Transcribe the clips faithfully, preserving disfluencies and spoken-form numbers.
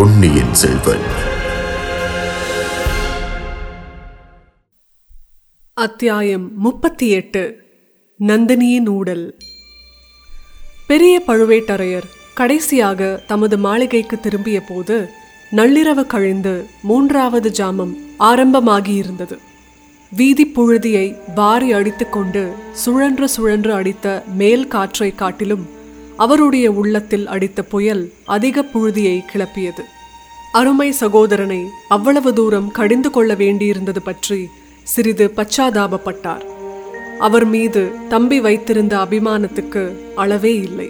பொன்னியின் செல்வன். அத்தியாயம் முப்பத்தி எட்டு. நந்தினியின் ஊடல். பெரிய பழுவேட்டரையர் கடைசியாக தமது மாளிகைக்கு திரும்பிய போது நள்ளிரவு கழிந்து மூன்றாவது ஜாமம் ஆரம்பமாகியிருந்தது. வீதி புழுதியை வாரி அடித்து கொண்டு சுழன்று சுழன்று அடித்த மேல் காற்றை காட்டிலும் அவருடைய உள்ளத்தில் அடித்த புயல் அதிக புழுதியை கிளப்பியது. அருமை சகோதரனை அவ்வளவு தூரம் கடிந்து கொள்ள வேண்டியிருந்தது பற்றி சிறிது பச்சாதாபப்பட்டார். அவர் மீது தம்பி வைத்திருந்த அபிமானத்துக்கு அளவே இல்லை.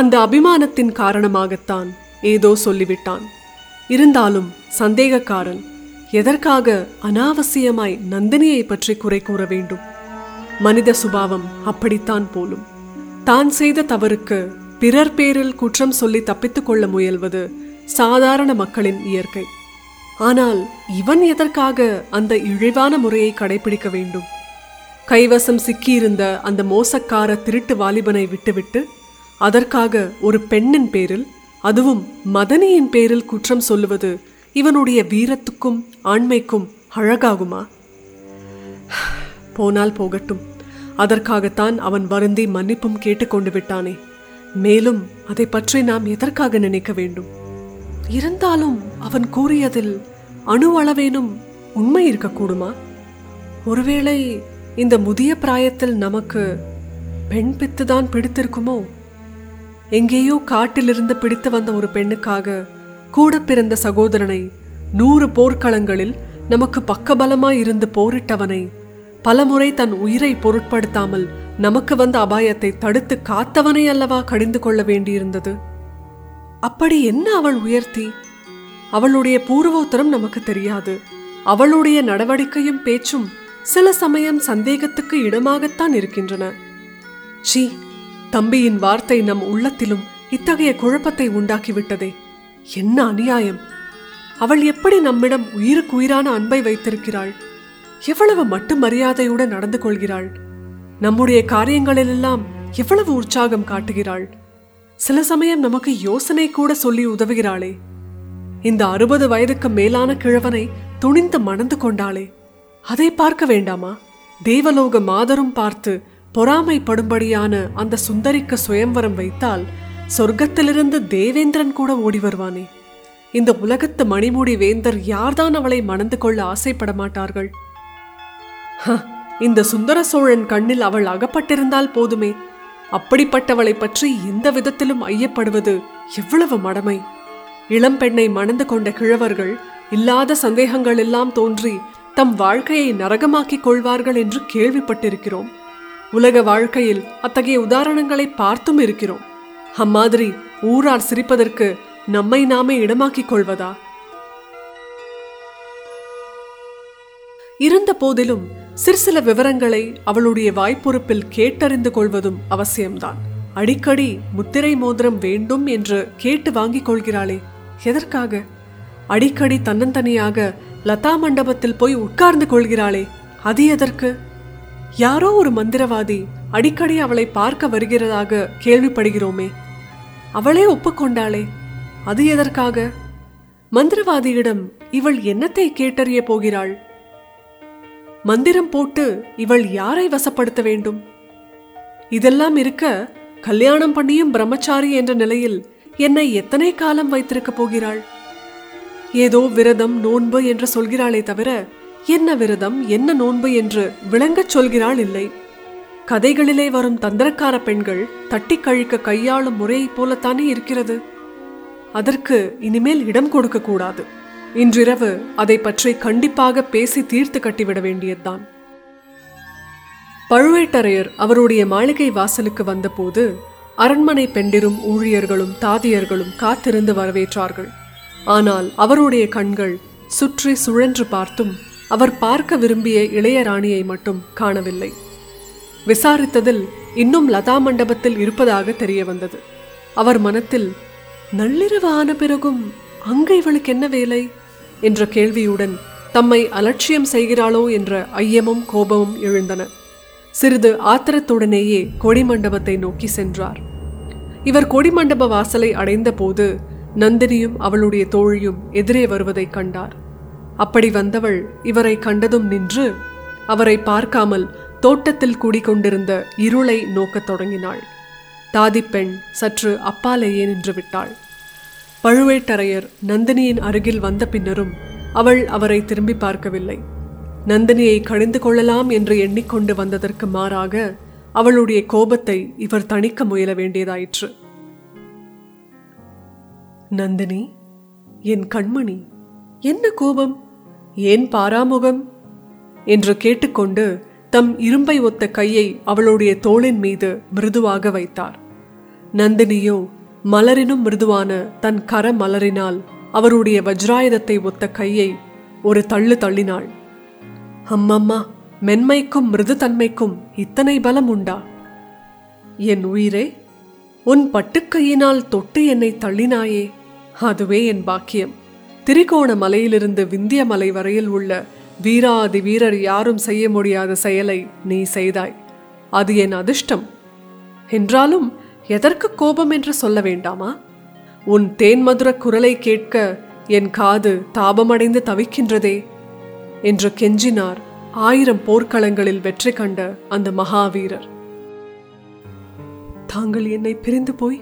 அந்த அபிமானத்தின் காரணமாகத்தான் ஏதோ சொல்லிவிட்டான். இருந்தாலும் சந்தேகக்காரன் எதற்காக அனாவசியமாய் நந்தினியை பற்றி குறை கூற வேண்டும்? மனித சுபாவம் அப்படித்தான் போலும். தான் செய்த தவறுக்கு பிறர் பேரில் குற்றம் சொல்லி தப்பித்துக் கொள்ள முயல்வது சாதாரண மக்களின் இயற்கை. ஆனால் இவன் எதற்காக அந்த இழிவான முறையை கடைபிடிக்க வேண்டும்? கைவசம் சிக்கியிருந்த அந்த மோசக்கார திருட்டு வாலிபனை விட்டுவிட்டு அதற்காக ஒரு பெண்ணின் பேரில், அதுவும் மதனியின் பேரில் குற்றம் சொல்லுவது இவனுடைய வீரத்துக்கும் ஆண்மைக்கும் அழகாகுமா? போனால் போகட்டும், அதற்காகத்தான் அவன் வருந்தி மன்னிப்பும் கேட்டுக்கொண்டு விட்டானே. மேலும் அதை பற்றி நாம் எதற்காக நினைக்க வேண்டும்? இருந்தாலும் அவன் கூறியதில் அணு அளவேனும் உண்மை இருக்கக்கூடுமா? ஒருவேளை இந்த முதிய பிராயத்தில் நமக்கு பெண் பித்துதான் பிடித்திருக்குமோ? எங்கேயோ காட்டிலிருந்து பிடித்து வந்த ஒரு பெண்ணுக்காக கூட பிறந்த சகோதரனை, நூறு போர்க்களங்களில் நமக்கு பக்கபலமாய் இருந்து போரிட்டவனை, பலமுறை தன் உயிரை பொருட்படுத்தாமல் நமக்கு வந்த அபாயத்தை தடுத்து காத்தவனை அல்லவா கடிந்து கொள்ள வேண்டியிருந்தது? அப்படி என்ன அவள் உயர்த்தி? அவளுடைய பூர்வோத்தரம் நமக்கு தெரியாது. அவளுடைய நடவடிக்கையும் பேச்சும் சில சமயம் சந்தேகத்துக்கு இடமாகத்தான் இருக்கின்றன. சீ, தம்பியின் வார்த்தை நம் உள்ளத்திலும் இத்தகைய குழப்பத்தை உண்டாக்கிவிட்டதே. என்ன அநியாயம்! அவள் எப்படி நம்மிடம் உயிருக்கு உயிரான அன்பை வைத்திருக்கிறாள்! எவ்வளவு மட்டு மரியாதையுடன் நடந்து கொள்கிறாள்! நம்முடைய காரியங்களிலெல்லாம் எவ்வளவு உற்சாகம் காட்டுகிறாள்! சில சமயம் நமக்கு யோசனை கூட சொல்லி உதவுகிறாளே. இந்த அறுபது வயதுக்கு மேலான கிழவனை துணிந்து மணந்து கொண்டாளே, அதை பார்க்க வேண்டாமா? தேவலோக மாதரும் பார்த்து பொறாமைப்படும்படியான அந்த சுந்தரிக்கு சுயம்வரம் வைத்தால் சொர்க்கத்திலிருந்து தேவேந்திரன் கூட ஓடி வருவானே. இந்த உலகத்து மணிமுடி வேந்தர் யார்தான் அவளை மணந்து கொள்ள ஆசைப்பட மாட்டார்கள்? இந்த சுந்தர சோழன் கண்ணில் அவள் அகப்பட்டிருந்தால் போதுமே. அப்படிப்பட்டவளை பற்றி எந்த விதத்திலும் ஐயப்படுவது எவ்வளவு மடமை! இளம் பெண்ணை மணந்து கொண்ட கிழவர்கள் இல்லாத சந்தேகங்கள் எல்லாம் தோன்றி தம் வாழ்க்கையை நரகமாக்கிக் கொள்வார்கள் என்று கேள்விப்பட்டிருக்கிறோம். உலக வாழ்க்கையில் அத்தகைய உதாரணங்களை பார்த்தும் இருக்கிறோம். அம்மாதிரி ஊரார் சிரிப்பதற்கு நம்மை நாமே இடமாக்கிக் கொள்வதா? இருந்த போதிலும் சிற்சில விவரங்களை அவளுடைய வாய்ப்புறுப்பில் கேட்டறிந்து கொள்வதும் அவசியம்தான். அடிக்கடி முத்திரை மோதிரம் வேண்டும் என்று கேட்டு வாங்கிக் கொள்கிறாளே, எதற்காக? அடிக்கடி தன்னந்தனியாக லதா மண்டபத்தில் போய் உட்கார்ந்து கொள்கிறாளே, அது எதற்கு? யாரோ ஒரு மந்திரவாதி அடிக்கடி அவளை பார்க்க வருகிறதாக கேள்விப்படுகிறோமே, அவளே ஒப்புக்கொண்டாளே, அது எதற்காக? மந்திரவாதியிடம் இவள் என்னத்தை கேட்டறிய போகிறாள்? மந்திரம் போட்டு இவள் யாரை வசப்படுத்த வேண்டும்? இதெல்லாம் இருக்க கல்யாணம் பண்ணியும் பிரம்மச்சாரி என்ற நிலையில் என்னை எத்தனை காலம் வைத்திருக்க போகிறாள்? ஏதோ விரதம் நோன்பு என்று சொல்கிறாளே தவிர என்ன விரதம் என்ன நோன்பு என்று விளங்கச் சொல்கிறாள் இல்லை. கதைகளிலே வரும் தந்திரக்கார பெண்கள் தட்டி கழிக்க கையாளும் முறையைப் போலத்தானே இருக்கிறது. அதற்கு இனிமேல் இடம் கொடுக்க கூடாது. இன்றிரவு அதை பற்றி கண்டிப்பாக பேசி தீர்த்து கட்டிவிட வேண்டியதுதான். பழுவேட்டரையர் அவருடைய மாளிகை வாசலுக்கு வந்தபோது அரண்மனை பெண்டிரும் ஊழியர்களும் தாதியர்களும் காத்திருந்து வரவேற்றார்கள். ஆனால் அவருடைய கண்கள் சுற்றி சுழன்று பார்த்தும் அவர் பார்க்க விரும்பிய இளையராணியை மட்டும் காணவில்லை. விசாரித்ததில் இன்னும் லதா மண்டபத்தில் இருப்பதாக தெரிய வந்தது. அவர் மனத்தில் நள்ளிரவு ஆன பிறகும் அங்கே இவளுக்கு என்ன வேலை என்ற கேள்வியுடன் தம்மை அலட்சியம் செய்கிறாளோ என்ற ஐயமும் கோபமும் எழுந்தன. சிறிது ஆத்திரத்துடனேயே கொடிமண்டபத்தை நோக்கி சென்றார். இவர் கொடிமண்டப வாசலை அடைந்த போது நந்தினியும் அவளுடைய தோழியும் எதிரே வருவதை கண்டார். அப்படி வந்தவள் இவரை கண்டதும் நின்று அவரை பார்க்காமல் தோட்டத்தில் கூடிக்கொண்டிருந்த இருளை நோக்கத் தொடங்கினாள். தாதிப்பெண் சற்று அப்பாலேயே நின்று விட்டாள். பழுவேட்டரையர் நந்தினியின் அருகில் வந்த பின்னரும் அவள் அவரை திரும்பி பார்க்கவில்லை. நந்தினியை கடிந்து கொள்ளலாம் என்று எண்ணிக்கொண்டு வந்ததற்கு மாறாக அவளுடைய கோபத்தை இவர் தணிக்க முயல வேண்டியதாயிற்று. நந்தினி, என் கண்மணி, என்ன கோபம், ஏன் பாராமுகம் என்று கேட்டுக்கொண்டு தம் இரும்பை ஒத்த கையை அவளுடைய தோளின் மீது மிருதுவாக வைத்தார். நந்தினியோ மலரினும் மிருதுவான தன் கர மலரினால் அவருடைய வஜ்ராயுதத்தை ஒத்த கையை ஒரு தள்ளு தள்ளினாள். அம்மம்மா, மென்மைக்கும் மிருது தன்மைக்கும் இத்தனை பலம் உண்டா? என் உயிரே, உன் பட்டுக்கையினால் தொட்டு என்னை தள்ளினாயே, அதுவே என் பாக்கியம். திரிகோண மலையிலிருந்து விந்திய மலை வரையில் உள்ள வீராதி வீரர் யாரும் செய்ய முடியாத செயலை நீ செய்தாய். அது என் அதிர்ஷ்டம். என்றாலும் எதற்கு கோபம் என்று சொல்ல வேண்டாமா? உன் தேன்மதுர குரலை கேட்க என் காது தாபமடைந்து தவிக்கின்றதே என்று கெஞ்சினார் ஆயிரம் போர்க்களங்களில் வெற்றி கண்ட அந்த மகாவீரர். தாங்கள் என்னை பிரிந்து போய்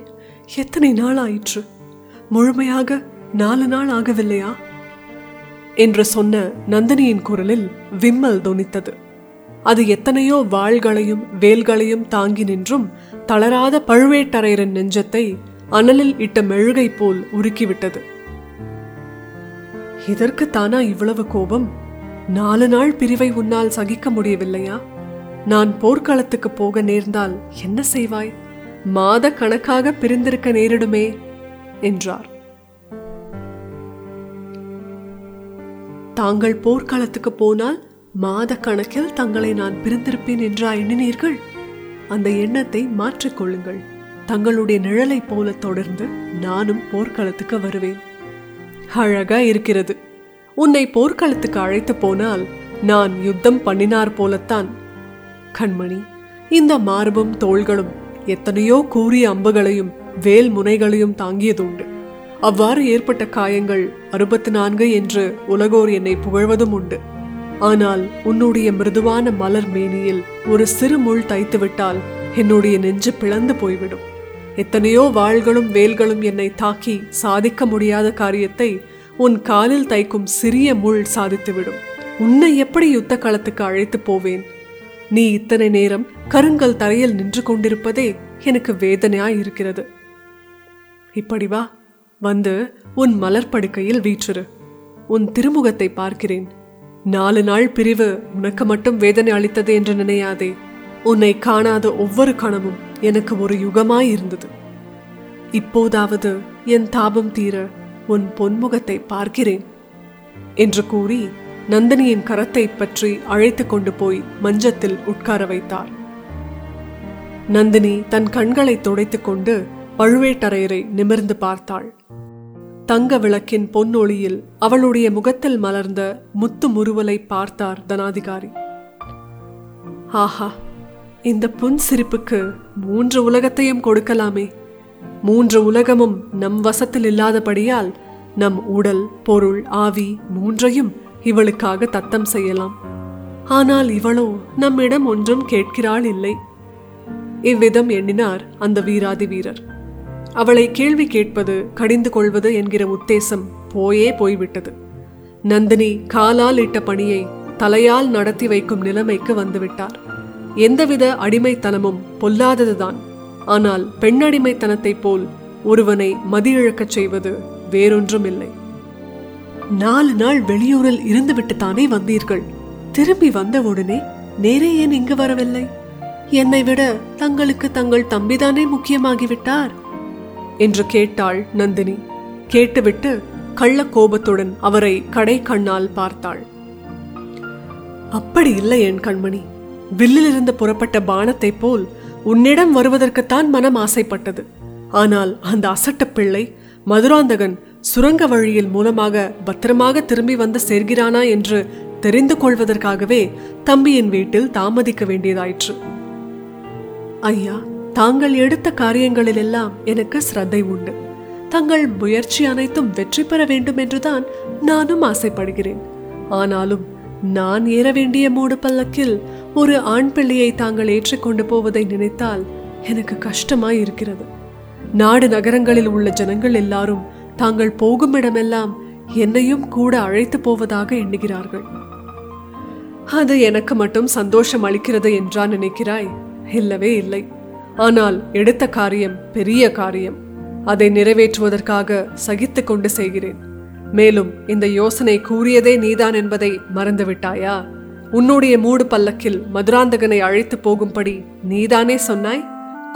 எத்தனை நாள் ஆயிற்று? முழுமையாக நாலு நாள் ஆகவில்லையா என்று சொன்ன நந்தினியின் குரலில் விம்மல் தொனித்தது. அது எத்தனையோ வாள்களையும் வேல்களையும் தாங்கி நின்றும் தளராத பழுவேட்டரையரின் நெஞ்சத்தை அனலில் இட்ட மெழுகை போல் உருக்கிவிட்டது. இதற்கு தானா இவ்வளவு கோபம்? நாலு நாள் பிரிவை உன்னால் சகிக்க முடியவில்லையா? நான் போர்க்களத்துக்கு போக நேர்ந்தால் என்ன செய்வாய்? மாத கணக்காக பிரிந்திருக்க நேரிடுமே என்றார். தாங்கள் போர்க்களத்துக்கு போனால் மாத கணக்கில் தங்களை நான் பிரிந்திருப்பேன் என்றா எண்ணினீர்கள்? அந்த எண்ணத்தை மாற்றிக்கொள்ளுங்கள். தங்களுடைய நிழலை போல தொடர்ந்து நானும் போர்க்களத்துக்கு வருவேன். அழகா இருக்கிறது. உன்னை போர்க்களத்துக்கு அழைத்து போனால் நான் யுத்தம் பண்ணினார் போலத்தான். கண்மணி, இந்த மார்பும் தோள்களும் எத்தனையோ கூரிய அம்புகளையும் வேல் முனைகளையும் தாங்கியதுண்டு. அவ்வாறு ஏற்பட்ட காயங்கள் அறுபத்தி நான்கு என்று உலகோர் என்னை புகழ்வதும் உண்டு. ஆனால் உன்னுடைய மிருதுவான மலர் மேனியில் ஒரு சிறு முள் தைத்துவிட்டால் என்னுடைய நெஞ்சு பிளந்து போய்விடும். எத்தனையோ வாள்களும் வேல்களும் என்னை தாக்கி சாதிக்க முடியாத காரியத்தை உன் காலில் தைக்கும் சிறிய முள் சாதித்துவிடும். உன்னை எப்படி யுத்த களத்துக்கு அழைத்து போவேன்? நீ இத்தனை நேரம் கருங்கல் தரையில் நின்று கொண்டிருப்பதே எனக்கு வேதனையாயிருக்கிறது. இப்படி வா, வந்து உன் மலர் படுக்கையில் வீற்றிரு. உன் திருமுகத்தை பார்க்கிறேன். நாலு நாள் பிரிவு உனக்கு மட்டும் வேதனை அளித்தது என்று நினையாதே. உன்னை காணாத ஒவ்வொரு கணமும் எனக்கு ஒரு யுகமாயிருந்தது. இப்போதாவது என் தாபம் தீர உன் பொன்முகத்தை பார்க்கிறேன் என்று கூறி நந்தினியின் கரத்தை பற்றி அழைத்து கொண்டு போய் மஞ்சத்தில் உட்கார வைத்தார். நந்தினி தன் கண்களை துடைத்து கொண்டு பழுவேட்டரையரை நிமிர்ந்து பார்த்தாள். தங்க விளக்கின் பொன்னொளியில் அவளுடைய முகத்தில் மலர்ந்த முத்து முறுவலை பார்த்தார் தனாதிகாரி. ஆஹா, இந்த புன் சிரிப்புக்கு மூன்று உலகத்தையும் கொடுக்கலாமே. மூன்று உலகமும் நம் வசத்தில் இல்லாதபடியால் நம் உடல், பொருள், ஆவி மூன்றையும் இவளுக்காக தத்தம் செய்யலாம். ஆனால் இவளோ நம்மிடம் ஒன்றும் கேட்கிறாள் இல்லை. இவ்விதம் எண்ணினார் அந்த வீராதி வீரர். அவளை கேள்வி கேட்பது, கடிந்து கொள்வது என்கிற உத்தேசம் போயே போய்விட்டது. நந்தினி காலால் இட்ட பணியை தலையால் நடத்தி வைக்கும் நிலைமைக்கு வந்துவிட்டார். எந்தவித அடிமைத்தனமும் பொல்லாததுதான். ஆனால் பெண்ணடிமைத்தனத்தை போல் ஒருவனை மதியிழக்கச் செய்வது வேறொன்றும் இல்லை. நாலு நாள் வெளியூரில் இருந்துவிட்டுத்தானே வந்தீர்கள்? திரும்பி வந்த உடனே நேரே ஏன் இங்கு வரவில்லை? என்னை விட தங்களுக்கு தங்கள் தம்பிதானே முக்கியமாகிவிட்டார் என்று கேட்டாள் நந்தினி. கேட்டுவிட்டு கள்ள கோபத்துடன் அவரை கடை கண்ணால் பார்த்தாள். அப்படி இல்லை என் கண்மணி. வில்லிலிருந்து புறப்பட்ட பானத்தை போல் உன்னிடம் வருவதற்குத்தான் மனம் ஆசைப்பட்டது. ஆனால் அந்த அசட்ட பிள்ளை மதுராந்தகன் சுரங்க வழியில் மூலமாக பத்திரமாக திரும்பி வந்து சேர்கிறானா என்று தெரிந்து கொள்வதற்காகவே தம்பியின் வீட்டில் தாமதிக்க வேண்டியதாயிற்று. ஐயா, தாங்கள் எடுத்த காரியங்களிலெல்லாம் எனக்கு ஸ்ரத்தை உண்டு. தங்கள் முயற்சி அனைத்தும் வெற்றி பெற வேண்டும் என்றுதான் நானும் ஆசைப்படுகிறேன். ஆனாலும் நான் ஏற வேண்டிய மூடு பல்லக்கில் ஒரு ஆண் பிள்ளையை தாங்கள் ஏற்றிக்கொண்டு போவதை நினைத்தால் எனக்கு கஷ்டமாய் இருக்கிறது. நாடு நகரங்களில் உள்ள ஜனங்கள் எல்லாரும் தாங்கள் போகும் இடமெல்லாம் என்னையும் கூட அழைத்து போவதாக எண்ணுகிறார்கள். அது எனக்கு மட்டும் சந்தோஷம் அளிக்கிறது என்றா நினைக்கிறாய்? இல்லவே இல்லை. ஆனால் எடுத்த காரியம் பெரிய காரியம். அதை நிறைவேற்றுவதற்காக சகித்து கொண்டு செய்கிறேன். மேலும் இந்த யோசனை கூறியதே நீதான் என்பதை மறந்துவிட்டாயா? உன்னுடைய மூடு பல்லக்கில் மதுராந்தகனை அழைத்து போகும்படி நீதானே சொன்னாய்.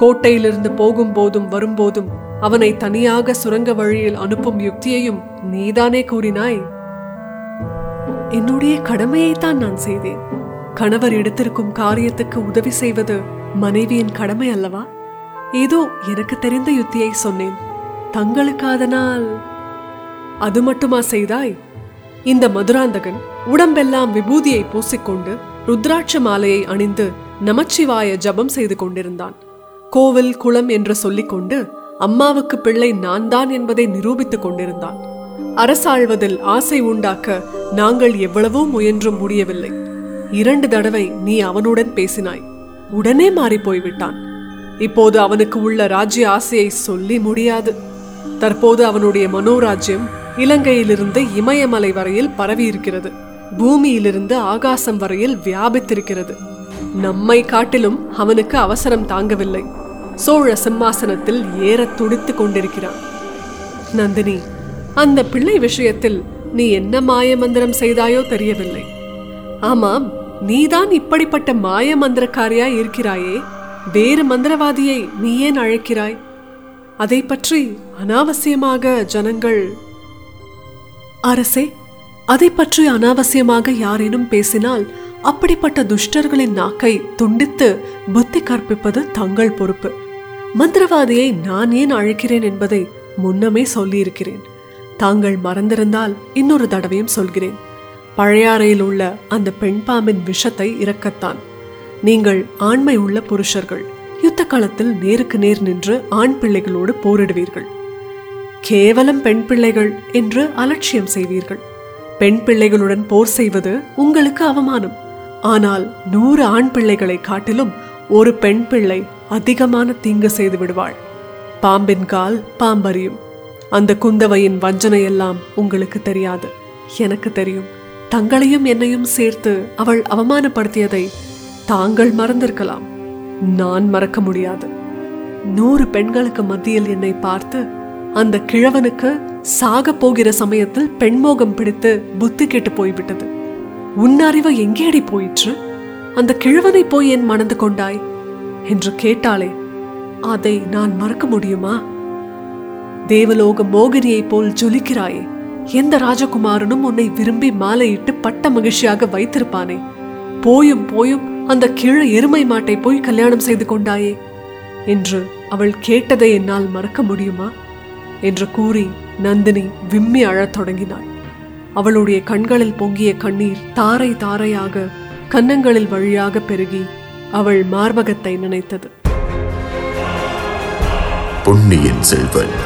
கோட்டையிலிருந்து போகும்போதும் வரும்போதும் அவனை தனியாக சுரங்க வழியில் அனுப்பும் யுக்தியையும் நீதானே கூறினாய். என்னுடைய கடமையைத்தான் நான் செய்தேன். கணவர் எடுத்திருக்கும் காரியத்துக்கு உதவி செய்வது மனைவியின் கடமை அல்லவா? ஏதோ எனக்கு தெரிந்த யுக்தியை சொன்னேன். தங்களுக்கு அதனால் அது மட்டுமா செய்தாய்? இந்த மதுராந்தகன் உடம்பெல்லாம் விபூதியை பூசிக்கொண்டு ருத்ராட்ச மாலையை அணிந்து நமச்சிவாய ஜபம் செய்து கொண்டிருந்தான். கோவில் குளம் என்று சொல்லிக்கொண்டு அம்மாவுக்கு பிள்ளை நான் தான் என்பதை நிரூபித்துக் கொண்டிருந்தான். அரசாழ்வதில் ஆசை உண்டாக்க நாங்கள் எவ்வளவோ முயன்றும் முடியவில்லை. இரண்டு தடவை நீ அவனுடன் பேசினாய். உடனே மாறி போய்விட்டான். இப்போது அவனுக்கு உள்ள ராஜ்ய ஆசையை சொல்லி முடியாது. தற்போது அவனுடைய மனோராஜ்யம் இலங்கையிலிருந்து இமயமலை வரையில் பரவியிருக்கிறது. பூமியிலிருந்து ஆகாசம் வரையில் வியாபித்திருக்கிறது. நம்மை காட்டிலும் அவனுக்கு அவசரம் தாங்கவில்லை. சோழ சிம்மாசனத்தில் ஏற துடித்து கொண்டிருக்கிறான். நந்தினி, அந்த பிள்ளை விஷயத்தில் நீ என்ன மாயமந்திரம் செய்தாயோ தெரியவில்லை. ஆமாம், நீதான் இப்படிப்பட்ட மாயமந்திரக்காரியாய் இருக்கிறாயே. வேறு மந்திரவாதியை நீ ஏன் அழைக்கிறாய்? அதை பற்றி அனாவசியமாக ஜனங்கள்... அரசே, அதை பற்றி அனாவசியமாக யாரேனும் பேசினால் அப்படிப்பட்ட துஷ்டர்களின் நாக்கை துண்டித்து புத்தி கற்பிப்பது தங்கள் பொறுப்பு. மந்திரவாதியை நான் ஏன் அழைக்கிறேன் என்பதை முன்னமே சொல்லியிருக்கிறேன். தாங்கள் மறந்திருந்தால் இன்னொரு தடவையும் சொல்கிறேன். பழையாறையில் உள்ள அந்த பெண் பாம்பின் விஷத்தை இறக்கத்தான். நீங்கள் ஆண்மை உள்ள புருஷர்கள் யுத்த காலத்தில் நேருக்கு நேர் நின்று ஆண் பிள்ளைகளோடு போரிடுவீர்கள். கேவலம் பெண் பிள்ளைகள் என்று அலட்சியம் செய்வீர்கள். பெண் பிள்ளைகளுடன் போர் செய்வது உங்களுக்கு அவமானம். ஆனால் நூறு ஆண் பிள்ளைகளை காட்டிலும் ஒரு பெண் பிள்ளை அதிகமான தீங்கு செய்து விடுவாள். பாம்பின் கால் பாம்பறியும். அந்த குந்தவையின் வஞ்சனையெல்லாம் உங்களுக்கு தெரியாது, எனக்கு தெரியும். தங்களையும் என்னையும் சேர்த்து அவள் அவமானப்படுத்தியதை தாங்கள் மறந்திருக்கலாம். நான் மறக்க முடியாது. நூறு பெண்களுக்கு மத்தியில் என்னை பார்த்து அந்த கிழவனுக்கு சாக போகிற சமயத்தில் பெண்மோகம் பிடித்து புத்தி கெட்டு போய்விட்டது. உன் அறிவு எங்கேடி போயிற்று? அந்த கிழவனை போய் ஏன் மணந்து கொண்டாய் என்று கேட்டாளே, அதை நான் மறக்க முடியுமா? தேவலோக மோகினியை போல் ஜொலிக்கிறாயே. எந்த ராஜகுமாரனும் உன்னை விரும்பி மாலையிட்டு பட்ட மகிழ்ச்சியாக வைத்திருப்பானே. போயும் போயும் அந்த கீழ எருமை மாட்டை போய் கல்யாணம் செய்து கொண்டாயே என்று அவள் கேட்டதை என்னால் மறக்க முடியுமா என்று கூறி நந்தினி விம்மி அழத் தொடங்கினாள். அவளுடைய கண்களில் பொங்கிய கண்ணீர் தாரை தாரையாக கன்னங்களில் வழியாக பெருகி அவள் மார்பகத்தை நினைத்தது. பொன்னியின் செல்வன்.